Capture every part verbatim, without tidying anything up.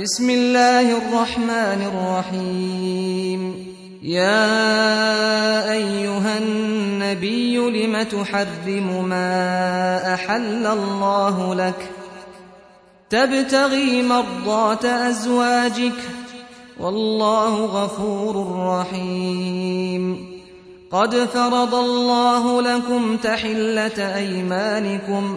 بسم الله الرحمن الرحيم. يا أيها النبي لم تحرم ما أحل الله لك تبتغي مرضات أزواجك والله غفور رحيم. قد فرض الله لكم تحلة أيمانكم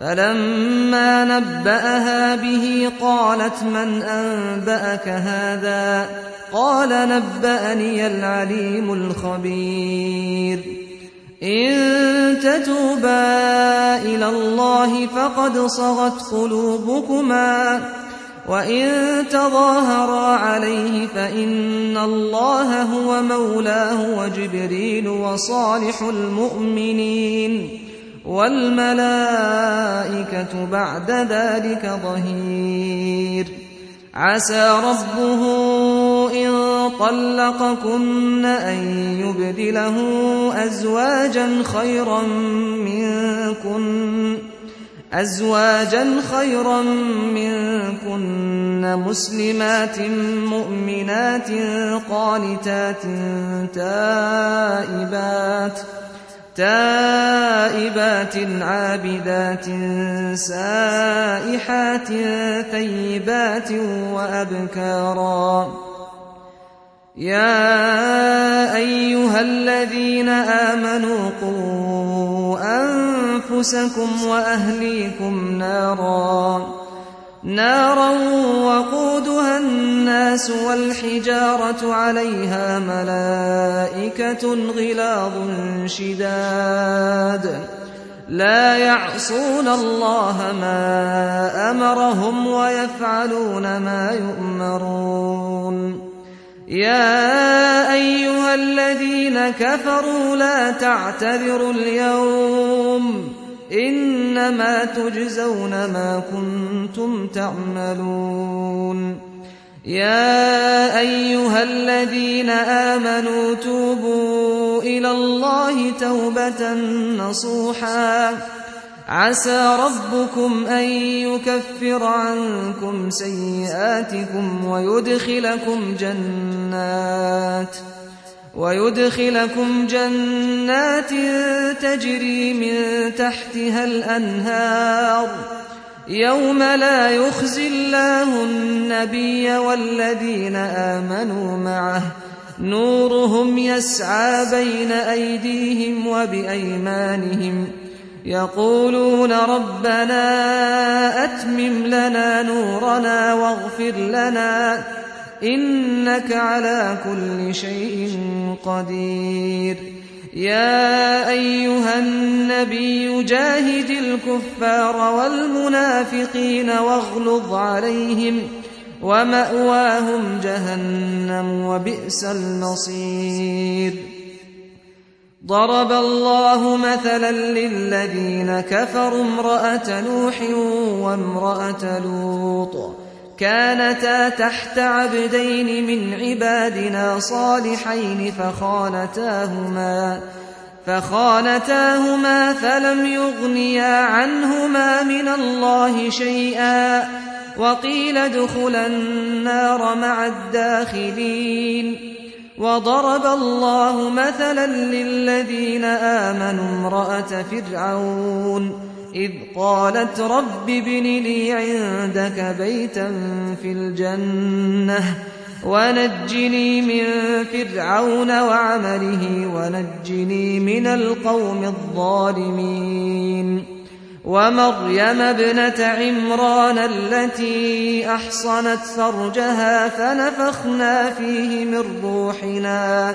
فلما نبأها به قالت من أنبأك هذا؟ قال نبأني العليم الخبير. إن تتوبا إلى الله فقد صغت قلوبكما وإن تظاهرا عليه فإن الله هو مولاه وجبريل وصالح المؤمنين والملائكة بعد ذلك ظهير. عسى ربه إن طلقكن أن يبدله أزواجا خيرا منكن أزواجا خيرا منكن مسلمات مؤمنات قانتات تائبات تائبات عابدات سائحات ثيبات وأبكارا. يا أيها الذين آمنوا قوا أنفسكم وأهليكم نارا نارا وقودها الناس والحجارة عليها ملائكة غلاظ شداد لا يعصون الله ما أمرهم ويفعلون ما يؤمرون. يا أيها الذين كفروا لا تعتذروا اليوم إنما تجزون ما كنتم تعملون. يا أيها الذين آمنوا توبوا إلى الله توبة نصوحا عسى ربكم أن يكفر عنكم سيئاتكم ويدخلكم جنات ويدخلكم جنات تجري من تحتها الأنهار يوم لا يخزي الله النبي والذين آمنوا معه نورهم يسعى بين أيديهم وبأيمانهم يقولون ربنا أتمم لنا نورنا واغفر لنا إنك على كل شيء قدير. يا أيها النبي جاهد الكفار والمنافقين واغلظ عليهم ومأواهم جهنم وبئس المصير. ضرب الله مثلا للذين كفروا امرأة نوح وامرأة لوط كانتا تحت عبدين من عبادنا صالحين فخانتاهما فخانتاهما فلم يغنيا عنهما من الله شيئا وقيل ادخلا النار مع الداخلين. وضرب الله مثلا للذين آمنوا امرأة فرعون إذ قالت رب ابن لي عندك بيتا في الجنة ونجني من فرعون وعمله ونجني من القوم الظالمين. ومريم ابنة عمران التي أحصنت فرجها فنفخنا فيه من روحنا